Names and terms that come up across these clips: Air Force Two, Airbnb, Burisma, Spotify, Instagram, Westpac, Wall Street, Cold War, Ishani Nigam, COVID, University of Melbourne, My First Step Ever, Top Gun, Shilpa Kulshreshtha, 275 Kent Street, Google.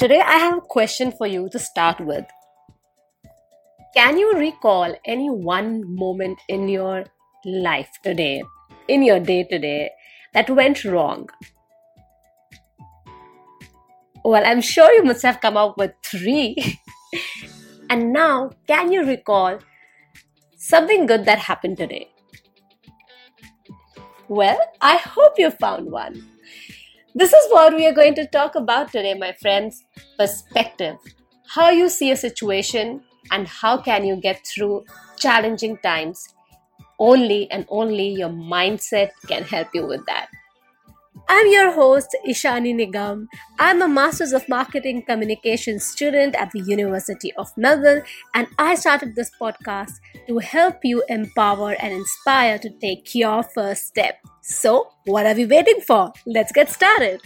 Today I have a question for you to start with. Can you recall any one moment in your life today, in your day today, that went wrong? Well, I'm sure you must have come up with 3. And now, can you recall something good that happened today? Well, I hope you found one. This is what we are going to talk about today, my friends. Perspective. How you see a situation and how can you get through challenging times. Only and only your mindset can help you with that. I'm your host, Ishani Nigam. I'm a Masters of Marketing Communications student at the University of Melbourne, and I started this podcast to help you empower and inspire to take your first step. So, what are we waiting for? Let's get started.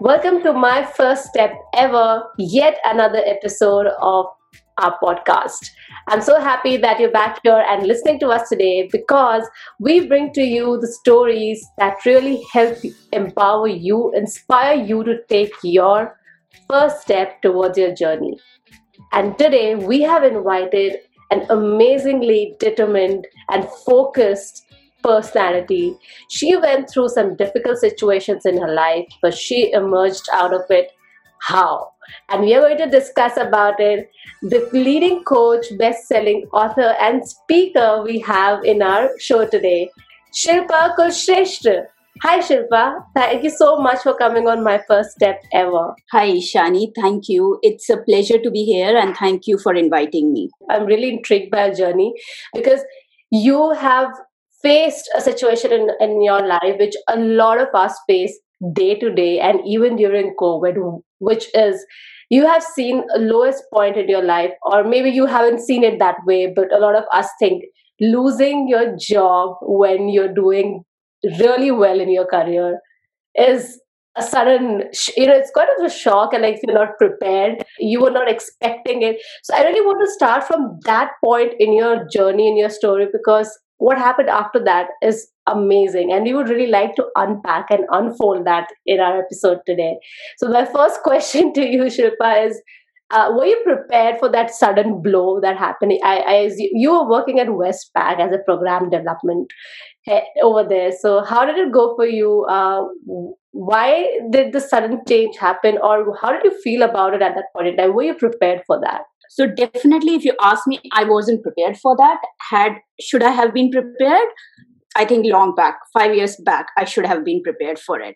Welcome to My First Step Ever, yet another episode of our podcast. I'm so happy that you're back here and listening to us today, because we bring to you the stories that really help empower you, inspire you to take your first step towards your journey. And today we have invited an amazingly determined and focused personality. She went through some difficult situations in her life, but she emerged out of it. How? And we are going to discuss about it. The leading coach, best-selling author and speaker we have in our show today, Shilpa Kulshreshtha. Hi Shilpa, thank you so much for coming on My First Step Ever. Hi Ishani, thank you. It's a pleasure to be here and thank you for inviting me. I'm really intrigued by your journey because you have faced a situation in your life which a lot of us face day to day, and even during COVID, which is you have seen a lowest point in your life, or maybe you haven't seen it that way, but a lot of us think losing your job when you're doing really well in your career is a sudden, it's kind of a shock, and like you're not prepared, you were not expecting it. So I really want to start from that point in your journey, in your story, because what happened after that is amazing. And we would really like to unpack and unfold that in our episode today. So my first question to you, Shilpa, is, were you prepared for that sudden blow that happened? You were working at Westpac as a program development head over there. So how did it go for you? Why did the sudden change happen? Or how did you feel about it at that point in time? Were you prepared for that? So definitely, if you ask me, I wasn't prepared for that. Should I have been prepared? I think long back, 5 years back, I should have been prepared for it.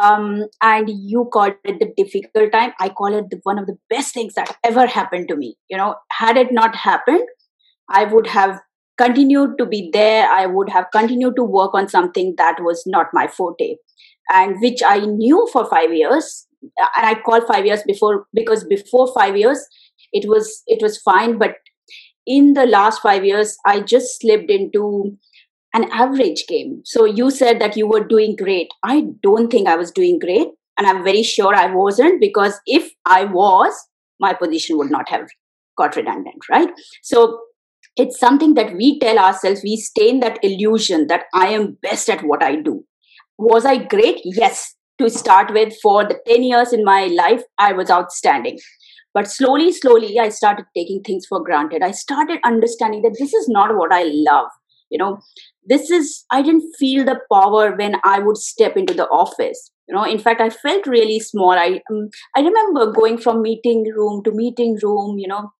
And you called it the difficult time. I call it one of the best things that ever happened to me. You know, had it not happened, I would have continued to be there. I would have continued to work on something that was not my forte, and which I knew for 5 years. And I call 5 years before, because before 5 years, it was fine. But in the last 5 years, I just slipped into an average game. So you said that you were doing great. I don't think I was doing great. And I'm very sure I wasn't, because if I was, my position would not have got redundant, right? So it's something that we tell ourselves, we stay in that illusion that I am best at what I do. Was I great? Yes. To start with, for the 10 years in my life, I was outstanding. But slowly, slowly, I started taking things for granted. I started understanding that this is not what I love. You know, I didn't feel the power when I would step into the office. You know, in fact, I felt really small. I remember going from meeting room to meeting room, you know,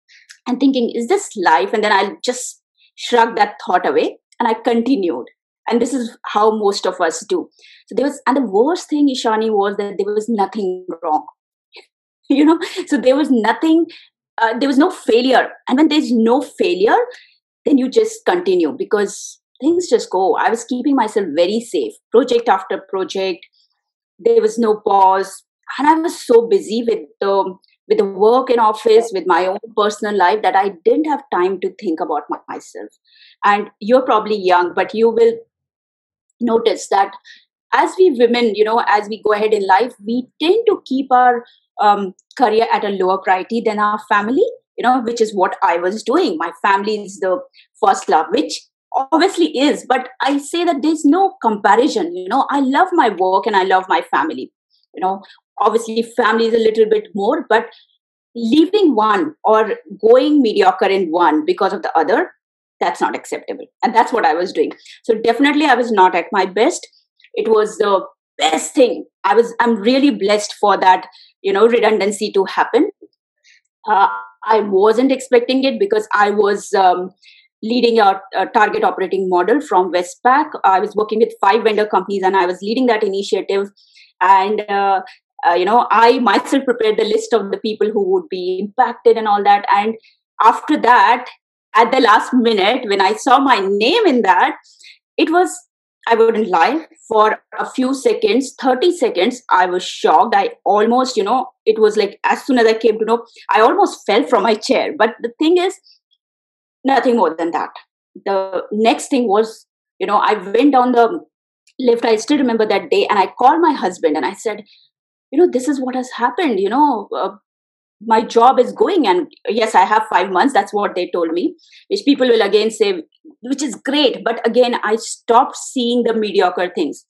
and thinking, is this life? And then I just shrugged that thought away and I continued. And this is how most of us do. So and the worst thing, Ishani, was that there was nothing wrong. You know, so there was nothing, there was no failure. And when there's no failure, then you just continue because things just go. I was keeping myself very safe, project after project. There was no pause. And I was so busy with the work in office, with my own personal life, that I didn't have time to think about myself. And you're probably young, but you will notice that as we women, you know, as we go ahead in life, we tend to keep our career at a lower priority than our family, you know, which is what I was doing. My family is the first love, which obviously is, but I say that there's no comparison. You know, I love my work and I love my family. You know, obviously family is a little bit more, but leaving one or going mediocre in one because of the other, that's not acceptable. And that's what I was doing. So definitely I was not at my best. It was the best thing. I'm really blessed for that, you know, redundancy to happen. I wasn't expecting it because I was leading our target operating model from Westpac. I was working with 5 vendor companies and I was leading that initiative. And, you know, I myself prepared the list of the people who would be impacted and all that. And after that, at the last minute, when I saw my name in that, it was, I wouldn't lie, for a few seconds, 30 seconds, I was shocked. I almost, you know, it was like as soon as I came to know, I almost fell from my chair. But the thing is, nothing more than that. The next thing was, you know, I went down the lift. I still remember that day and I called my husband and I said, you know, this is what has happened. You know, my job is going and yes, I have 5 months. That's what they told me, which people will again say, which is great. But again, I stopped seeing the mediocre things.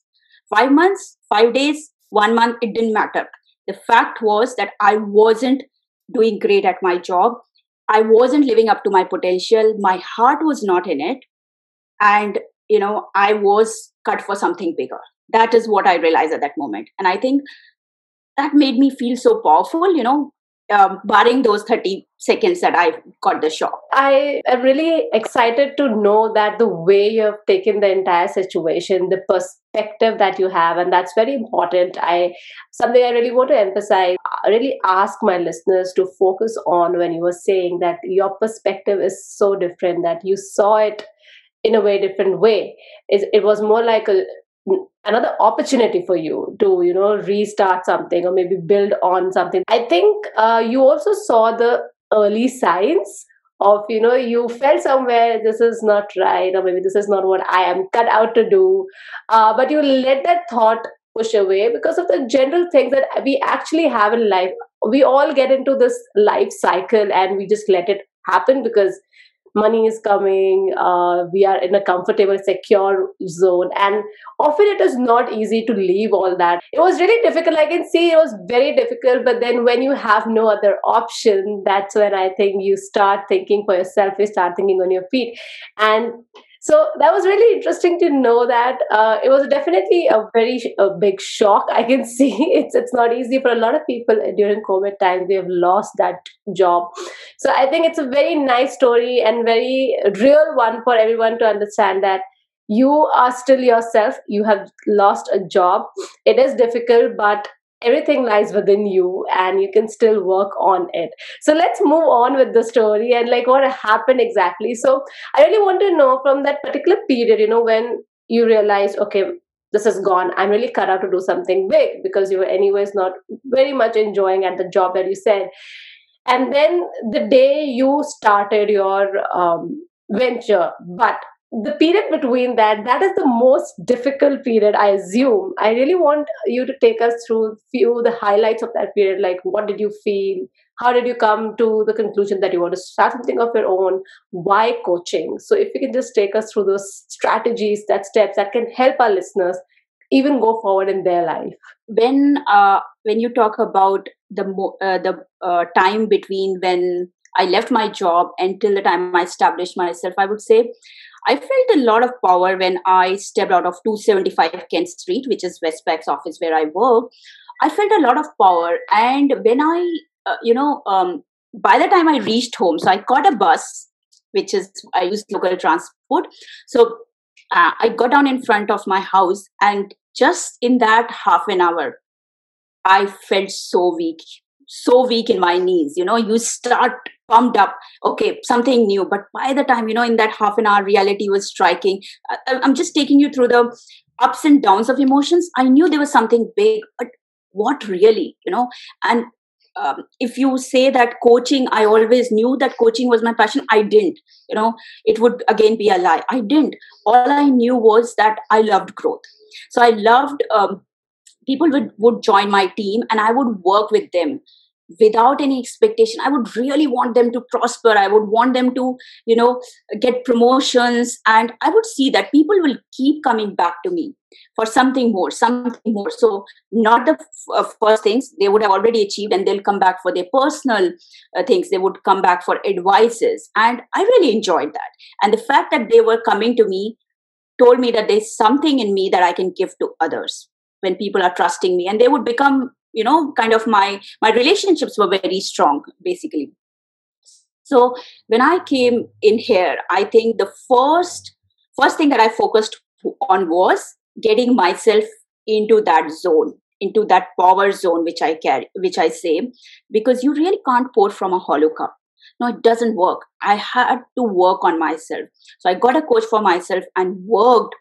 5 months, 5 days, 1 month, it didn't matter. The fact was that I wasn't doing great at my job. I wasn't living up to my potential. My heart was not in it. And, you know, I was cut for something bigger. That is what I realized at that moment. And I think that made me feel so powerful, you know, barring those 30 seconds that I got the shock. I am really excited to know that the way you have taken the entire situation, the perspective that you have, and that's very important. Something I really want to emphasize, I really ask my listeners to focus on when you were saying that your perspective is so different, that you saw it in a very different way. It was more like another opportunity for you to, you know, restart something or maybe build on something. I think you also saw the early signs of, you know, you felt somewhere this is not right or maybe this is not what I am cut out to do. But you let that thought push away because of the general things that we actually have in life. We all get into this life cycle and we just let it happen because money is coming, we are in a comfortable, secure zone. And often it is not easy to leave all that. It was really difficult. I can see it was very difficult. But then when you have no other option, that's when I think you start thinking for yourself, you start thinking on your feet. And so that was really interesting to know that it was definitely a very big shock. I can see it's not easy for a lot of people during COVID times. They have lost that job. So I think it's a very nice story and very real one for everyone to understand that you are still yourself. You have lost a job. It is difficult, but everything lies within you and you can still work on it. So let's move on with the story and like what happened exactly. So I really want to know from that particular period, you know, when you realized, okay, this is gone. I'm really cut out to do something big because you were anyways not very much enjoying at the job that you said. And then the day you started your venture, but the period between that is the most difficult period, I assume. I really want you to take us through the highlights of that period. Like, what did you feel? How did you come to the conclusion that you want to start something of your own? Why coaching? So if you can just take us through those strategies, that steps that can help our listeners even go forward in their life. When you talk about the time between when I left my job until the time I established myself, I would say I felt a lot of power when I stepped out of 275 Kent Street, which is Westpac's office where I work. I felt a lot of power. And when I, by the time I reached home, so I caught a bus, which is, I used local transport. So I got down in front of my house and just in that half an hour, I felt so weak in my knees. You know, you start pumped up, okay, something new. But by the time, you know, in that half an hour, reality was striking. I'm just taking you through the ups and downs of emotions. I knew there was something big, but what really, you know? And if you say that coaching, I always knew that coaching was my passion. I didn't, you know, it would again be a lie. I didn't. All I knew was that I loved growth. So I loved people would join my team and I would work with them. without any expectation. I would really want them to prosper. I would want them to, you know, get promotions. And I would see that people will keep coming back to me for something more, something more. So not the first things they would have already achieved, and they'll come back for their personal things. They would come back for advices. And I really enjoyed that. And the fact that they were coming to me told me that there's something in me that I can give to others when people are trusting me. And they would become, you know, kind of my relationships were very strong, basically. So when I came in here, I think the first thing that I focused on was getting myself into that zone, into that power zone, which I carry, which I say, because you really can't pour from a hollow cup. No, it doesn't work. I had to work on myself. So I got a coach for myself and worked.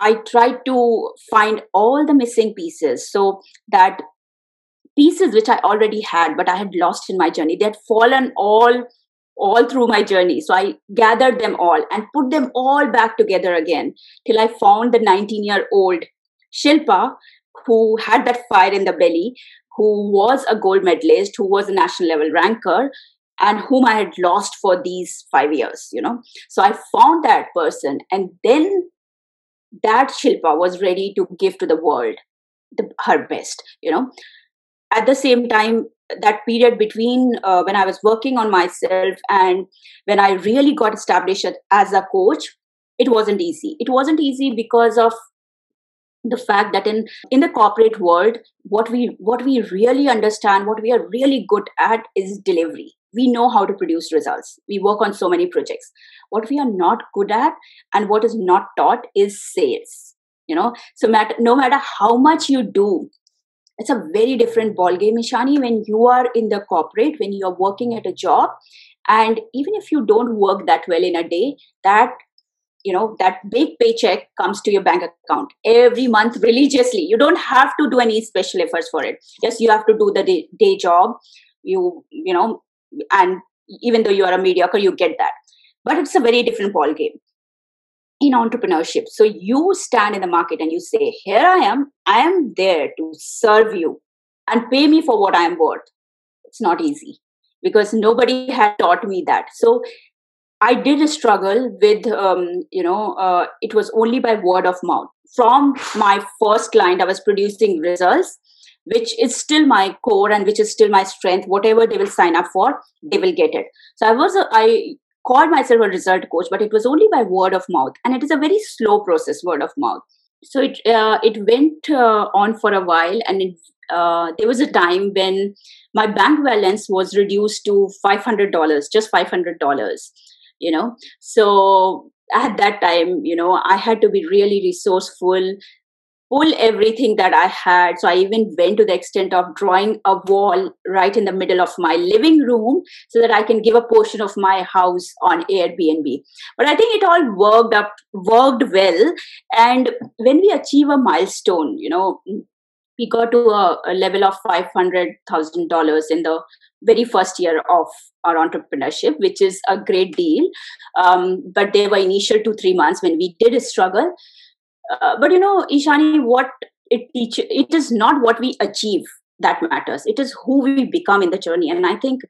I tried to find all the missing pieces, so that pieces which I already had, but I had lost in my journey. They had fallen all through my journey. So I gathered them all and put them all back together again till I found the 19-year-old Shilpa, who had that fire in the belly, who was a gold medalist, who was a national level ranker, and whom I had lost for these 5 years, you know. So I found that person, and then that Shilpa was ready to give to the world her best, you know. At the same time, that period between when I was working on myself and when I really got established as a coach, it wasn't easy. It wasn't easy because of the fact that in the corporate world, what we really understand, what we are really good at is delivery. We know how to produce results. We work on so many projects. What we are not good at and what is not taught is sales. You know, so no matter how much you do, it's a very different ballgame, Ishani, when you are in the corporate, when you are working at a job, and even if you don't work that well in a day, that big paycheck comes to your bank account every month religiously. You don't have to do any special efforts for it. Yes, you have to do the day job. You know. And even though you are a mediocre, you get that. But it's a very different ballgame in entrepreneurship. So you stand in the market and you say, here I am there to serve you and pay me for what I am worth. It's not easy because nobody had taught me that. So I did struggle with, it was only by word of mouth. From my first client, I was producing results, which is still my core and which is still my strength. Whatever they will sign up for, they will get it. So I called myself a result coach, but it was only by word of mouth. And it is a very slow process, word of mouth. So it went on for a while. And there was a time when my bank balance was reduced to $500, just $500, you know. So at that time, you know, I had to be really resourceful, pull everything that I had. So I even went to the extent of drawing a wall right in the middle of my living room so that I can give a portion of my house on Airbnb. But I think it all worked well. And when we achieve a milestone, you know, we got to a level of $500,000 in the very first year of our entrepreneurship, which is a great deal. But there were initial 2-3 months when we did struggle. But you know, Ishani, what it teaches, it is not what we achieve that matters. It is who we become in the journey. And I think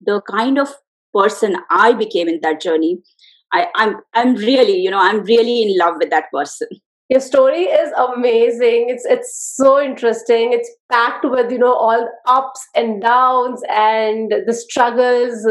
the kind of person I became in that journey, I'm really in love with that person. Your story is amazing. It's so interesting. It's packed with, you know, all ups and downs and the struggles,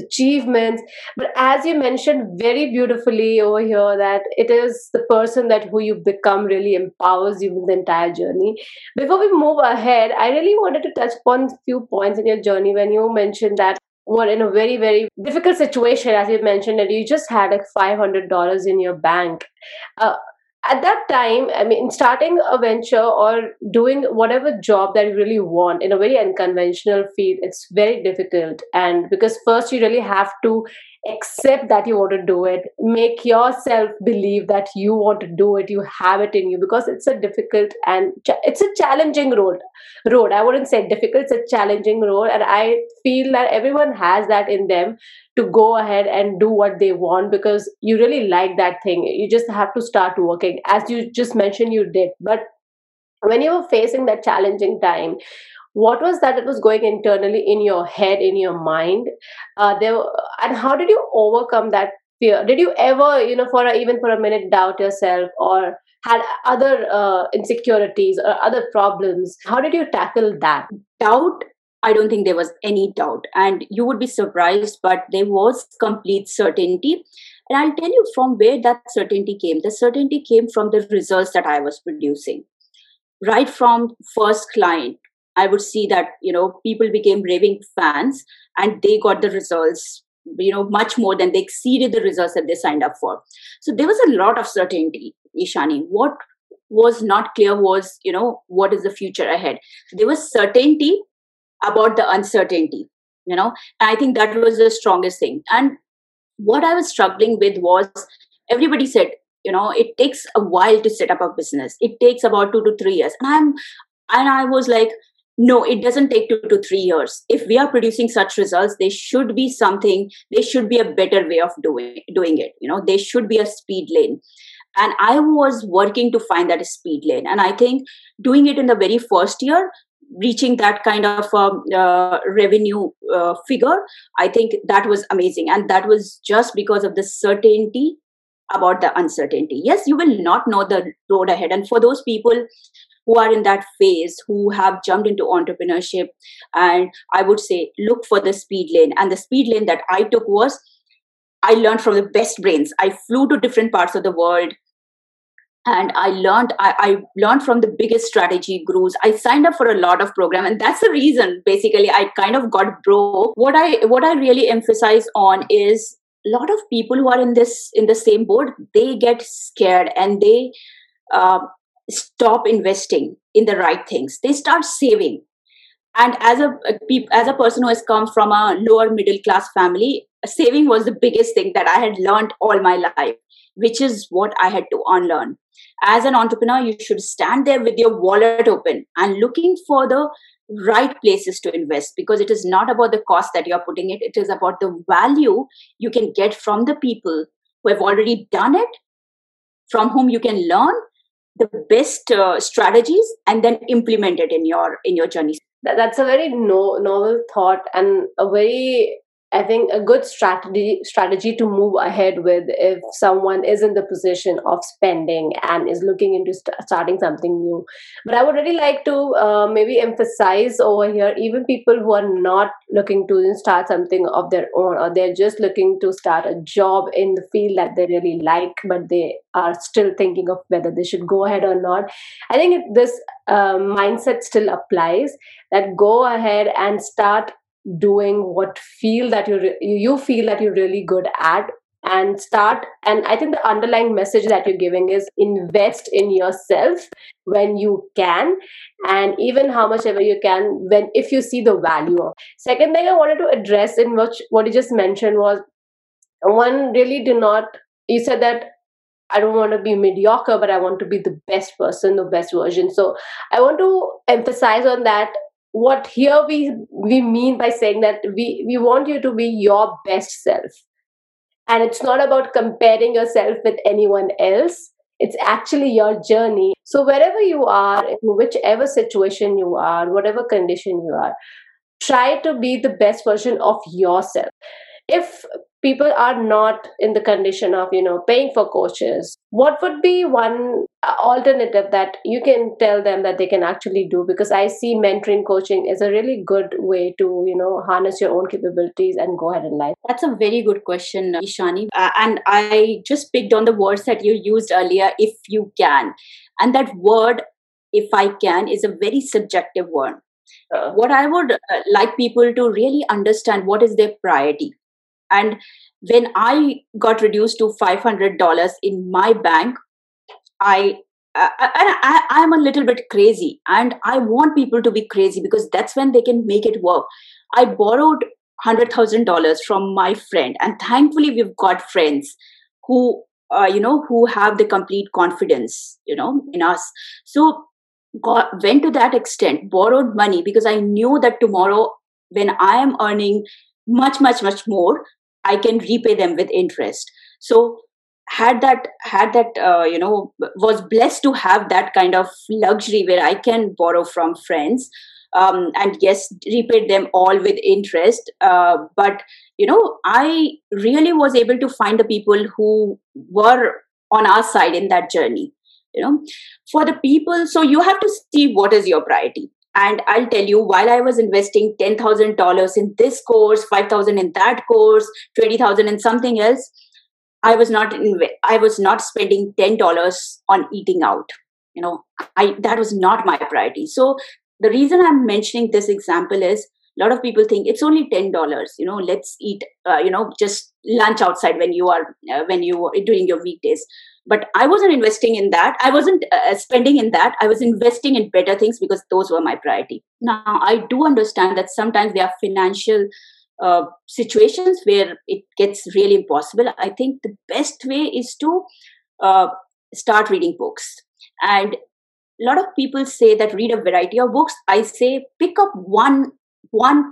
achievements, but as you mentioned very beautifully over here, that it is the person that who you become really empowers you with the entire journey. Before we move ahead, I really wanted to touch upon a few points in your journey when you mentioned that you were in a very, very difficult situation, as you mentioned, that you just had like $500 in your bank. At that time, I mean, starting a venture or doing whatever job that you really want in a very unconventional field, it's very difficult. And because first you really have to accept that you want to do it, make yourself believe that you want to do it, you have it in you, because it's a difficult and it's a challenging road. I wouldn't say difficult, it's a challenging road. And I feel that everyone has that in them to go ahead and do what they want because you really like that thing. You just have to start working, as you just mentioned you did. But when you were facing that challenging time, What was that was going internally in your head, in your mind? And how did you overcome that fear? Did you ever, even for a minute, doubt yourself, or had other insecurities or other problems? How did you tackle that? Doubt? I don't think there was any doubt. And you would be surprised, but there was complete certainty. And I'll tell you from where that certainty came. The certainty came from the results that I was producing. Right from first client, I would see that, people became raving fans and they got the results, much more than they exceeded the results that they signed up for. So there was a lot of certainty, Ishani. What was not clear was, what is the future ahead? There was certainty about the uncertainty, and I think that was the strongest thing. And what I was struggling with was, everybody said, it takes a while to set up a business. It takes about 2 to 3 years. And I was like, no, it doesn't take 2 to 3 years. If we are producing such results, there should be something, there should be a better way of doing it. There should be a speed lane. And I was working to find that speed lane. And I think doing it in the very first year, reaching that kind of revenue figure, I think that was amazing. And that was just because of the certainty about the uncertainty. Yes, you will not know the road ahead. And for those people who are in that phase, who have jumped into entrepreneurship, and I would say, look for the speed lane. And the speed lane that I took was, I learned from the best brains. I flew to different parts of the world. And I learned from the biggest strategy gurus. I signed up for a lot of programs, and that's the reason basically I kind of got broke. What I really emphasize on is, a lot of people who are in the same boat, they get scared and they stop investing in the right things. They start saving. And as a person who has come from a lower middle class family, saving was the biggest thing that I had learned all my life, which is what I had to unlearn. As an entrepreneur, you should stand there with your wallet open and looking for the right places to invest, because it is not about the cost that you're putting it. It is about the value you can get from the people who have already done it, from whom you can learn the best strategies and then implement it in your journey. That's a very novel thought, and a very, I think, a good strategy to move ahead with if someone is in the position of spending and is looking into starting something new. But I would really like to maybe emphasize over here, even people who are not looking to start something of their own, or they're just looking to start a job in the field that they really like, but they are still thinking of whether they should go ahead or not. I think this mindset still applies, that go ahead and start doing what you feel that you're really good at, and start. And I think the underlying message that you're giving is, invest in yourself when you can, and even how much ever you can, if you see the value. Second thing I wanted to address in what you just mentioned was, you said that I don't want to be mediocre, but I want to be the best person, the best version. So I want to emphasize on that. What here we mean by saying that we want you to be your best self. And it's not about comparing yourself with anyone else. It's actually your journey. So wherever you are, in whichever situation you are, whatever condition you are, try to be the best version of yourself. If people are not in the condition of, paying for coaches, what would be one alternative that you can tell them that they can actually do? Because I see mentoring coaching is a really good way to, harness your own capabilities and go ahead in life. That's a very good question, Ishani. And I just picked on the words that you used earlier, if you can. And that word, if I can, is a very subjective word. What I would like people to really understand, what is their priority? And when I got reduced to $500 in my bank, I'm a little bit crazy, and I want people to be crazy, because that's when they can make it work. I borrowed $100,000 from my friend, and thankfully we've got friends who have the complete confidence, in us. So went to that extent, borrowed money, because I knew that tomorrow when I am earning much, much, much more, I can repay them with interest. So was blessed to have that kind of luxury where I can borrow from friends. and yes, repaid them all with interest. But, you know, I really was able to find the people who were on our side in that journey, you know, for the people. So you have to see what is your priority. And I'll tell you, while I was investing $10,000 in this course, $5,000 in that course, $20,000 in something else, I was not spending $10 on eating out. You know, that was not my priority. So the reason I'm mentioning this example is a lot of people think it's only $10. You know, let's eat. You know, just lunch outside when you are during your weekdays. But I wasn't investing in that. I wasn't spending in that. I was investing in better things because those were my priority. Now, I do understand that sometimes there are financial situations where it gets really impossible. I think the best way is to start reading books. And a lot of people say that read a variety of books. I say pick up one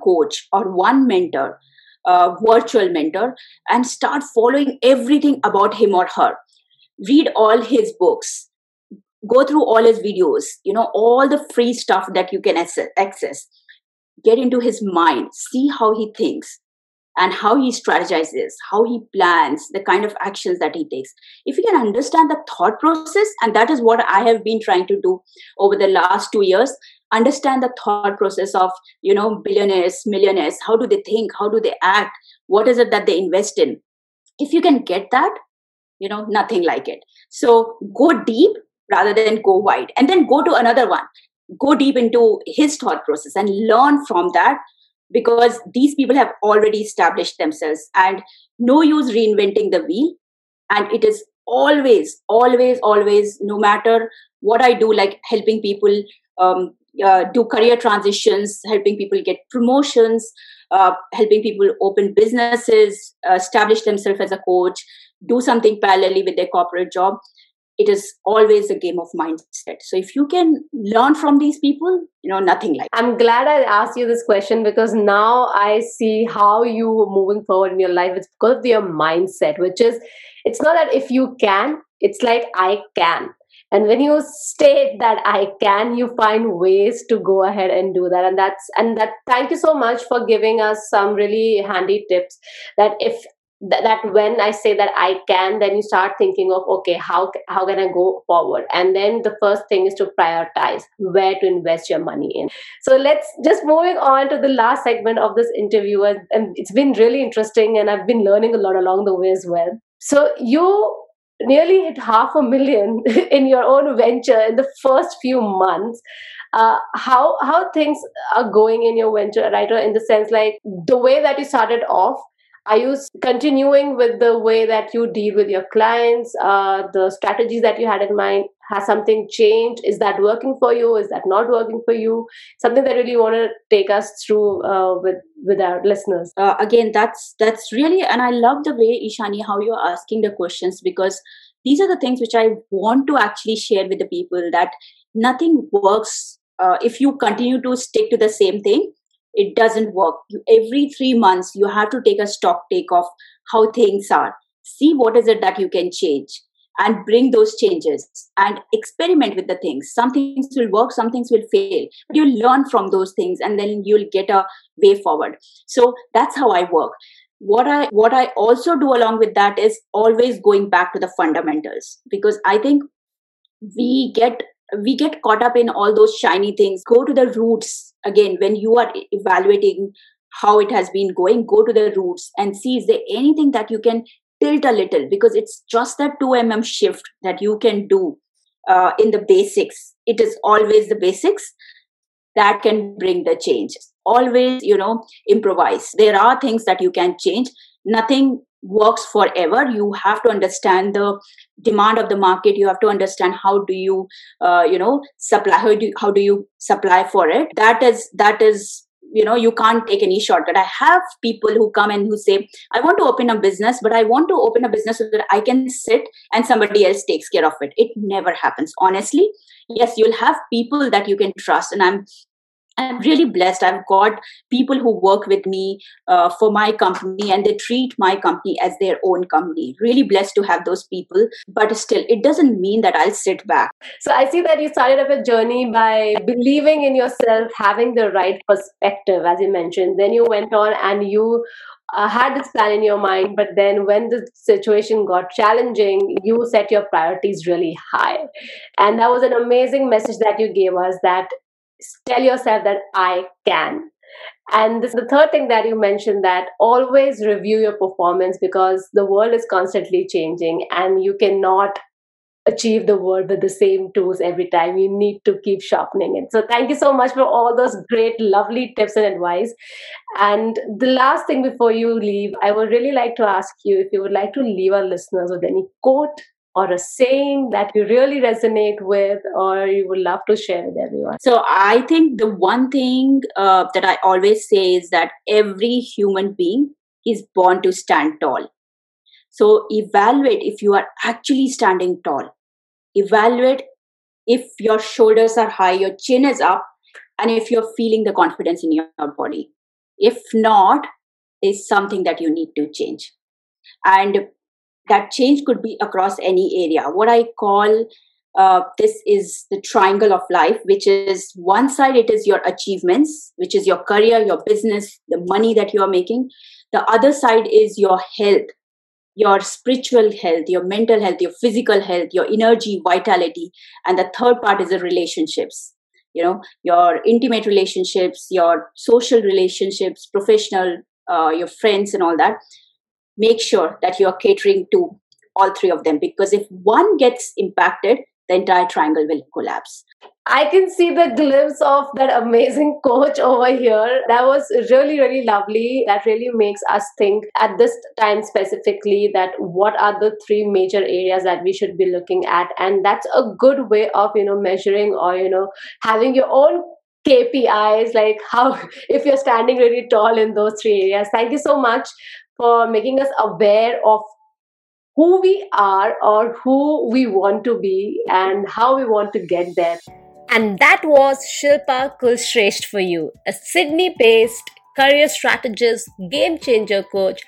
coach or one mentor, virtual mentor, and start following everything about him or her. Read all his books, go through all his videos, you know, all the free stuff that you can access, get into his mind, see how he thinks and how he strategizes, how he plans, the kind of actions that he takes. If you can understand the thought process, and that is what I have been trying to do over the last 2 years, understand the thought process of, you know, billionaires, millionaires, how do they think, how do they act, what is it that they invest in? If you can get that, you know, nothing like it. So go deep rather than go wide, and then go to another one. Go deep into his thought process and learn from that, because these people have already established themselves, and no use reinventing the wheel. And it is always, always, always, no matter what I do, like helping people do career transitions, helping people get promotions, helping people open businesses, establish themselves as a coach, do something parallelly with their corporate job. It is always a game of mindset. So if you can learn from these people, you know, nothing like that. I'm glad I asked you this question, because now I see how you are moving forward in your life. It's because of your mindset, which is, it's not that if you can, it's like I can. And when you state that I can, you find ways to go ahead and do that. And thank you so much for giving us some really handy tips that that when I say that I can, then you start thinking of, okay, how can I go forward? And then the first thing is to prioritize where to invest your money in. So let's just moving on to the last segment of this interview. And it's been really interesting, and I've been learning a lot along the way as well. So you nearly hit $500,000 in your own venture in the first few months. How things are going in your venture, right? In the sense, like the way that you started off, are you continuing with the way that you deal with your clients? The strategies that you had in mind, has something changed? Is that working for you? Is that not working for you? Something that really want to take us through with our listeners. Again, that's really, and I love the way, Ishani, how you're asking the questions, because these are the things which I want to actually share with the people, that nothing works if you continue to stick to the same thing. It doesn't work. Every 3 months, you have to take a stock take of how things are. See what is it that you can change and bring those changes and experiment with the things. Some things will work, some things will fail. But you learn from those things, and then you'll get a way forward. So that's how I work. What I also do along with that is always going back to the fundamentals, because I think we get caught up in all those shiny things. Go to the roots. Again, when you are evaluating how it has been going, go to the roots and see, is there anything that you can tilt a little? Because it's just that 2 mm shift that you can do in the basics. It is always the basics that can bring the change. Always, you know, improvise. There are things that you can change. Nothing works forever. You have to understand the demand of the market. You have to understand how do you, you know, supply. How do you supply for it? That is, you know, you can't take any shortcut. I have people who come and who say, I want to open a business, but I want to open a business so that I can sit and somebody else takes care of it. It never happens, honestly. Yes, you'll have people that you can trust, and I'm I'm really blessed. I've got people who work with me for my company, and they treat my company as their own company. Really blessed to have those people. But still, it doesn't mean that I'll sit back. So I see that you started up a journey by believing in yourself, having the right perspective, as you mentioned. Then you went on and you had this plan in your mind, but then when the situation got challenging, you set your priorities really high. And that was an amazing message that you gave us, that tell yourself that I can. And this is the third thing that you mentioned, that always review your performance, because the world is constantly changing and you cannot achieve the world with the same tools every time. You need to keep sharpening it. So thank you so much for all those great, lovely tips and advice. And the last thing before you leave, I would really like to ask you if you would like to leave our listeners with any quote or a saying that you really resonate with or you would love to share with everyone. So I think the one thing that I always say is that every human being is born to stand tall. So evaluate if you are actually standing tall. Evaluate if your shoulders are high, your chin is up, and if you're feeling the confidence in your body. If not, it's something that you need to change. And that change could be across any area. What I call this is the triangle of life, which is one side, it is your achievements, which is your career, your business, the money that you are making. The other side is your health, your spiritual health, your mental health, your physical health, your energy, vitality. And the third part is the relationships, you know, your intimate relationships, your social relationships, professional, your friends and all that. Make sure that you are catering to all three of them, because if one gets impacted, the entire triangle will collapse. I can see the glimpse of that amazing coach over here. That was really, really lovely. That really makes us think at this time specifically that what are the three major areas that we should be looking at. And that's a good way of, you know, measuring or, you know, having your own KPIs, like how if you're standing really tall in those three areas. Thank you so much for making us aware of who we are or who we want to be and how we want to get there. And that was Shilpa Kulshreshtha for you, a Sydney-based career strategist, game changer coach,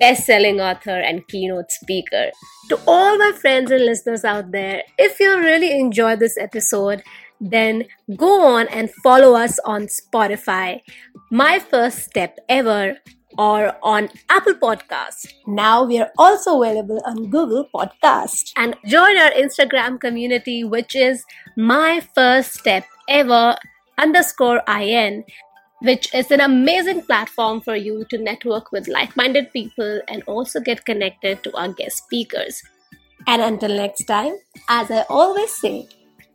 best-selling author and keynote speaker. To all my friends and listeners out there, if you really enjoyed this episode, then go on and follow us on Spotify, My First Step Ever, or on Apple Podcasts. Now we are also available on Google Podcasts. And join our Instagram community, which is myfirststepever_in, which is an amazing platform for you to network with like-minded people and also get connected to our guest speakers. And until next time, as I always say,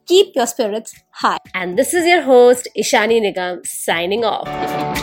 keep your spirits high. And this is your host, Ishani Nigam, signing off.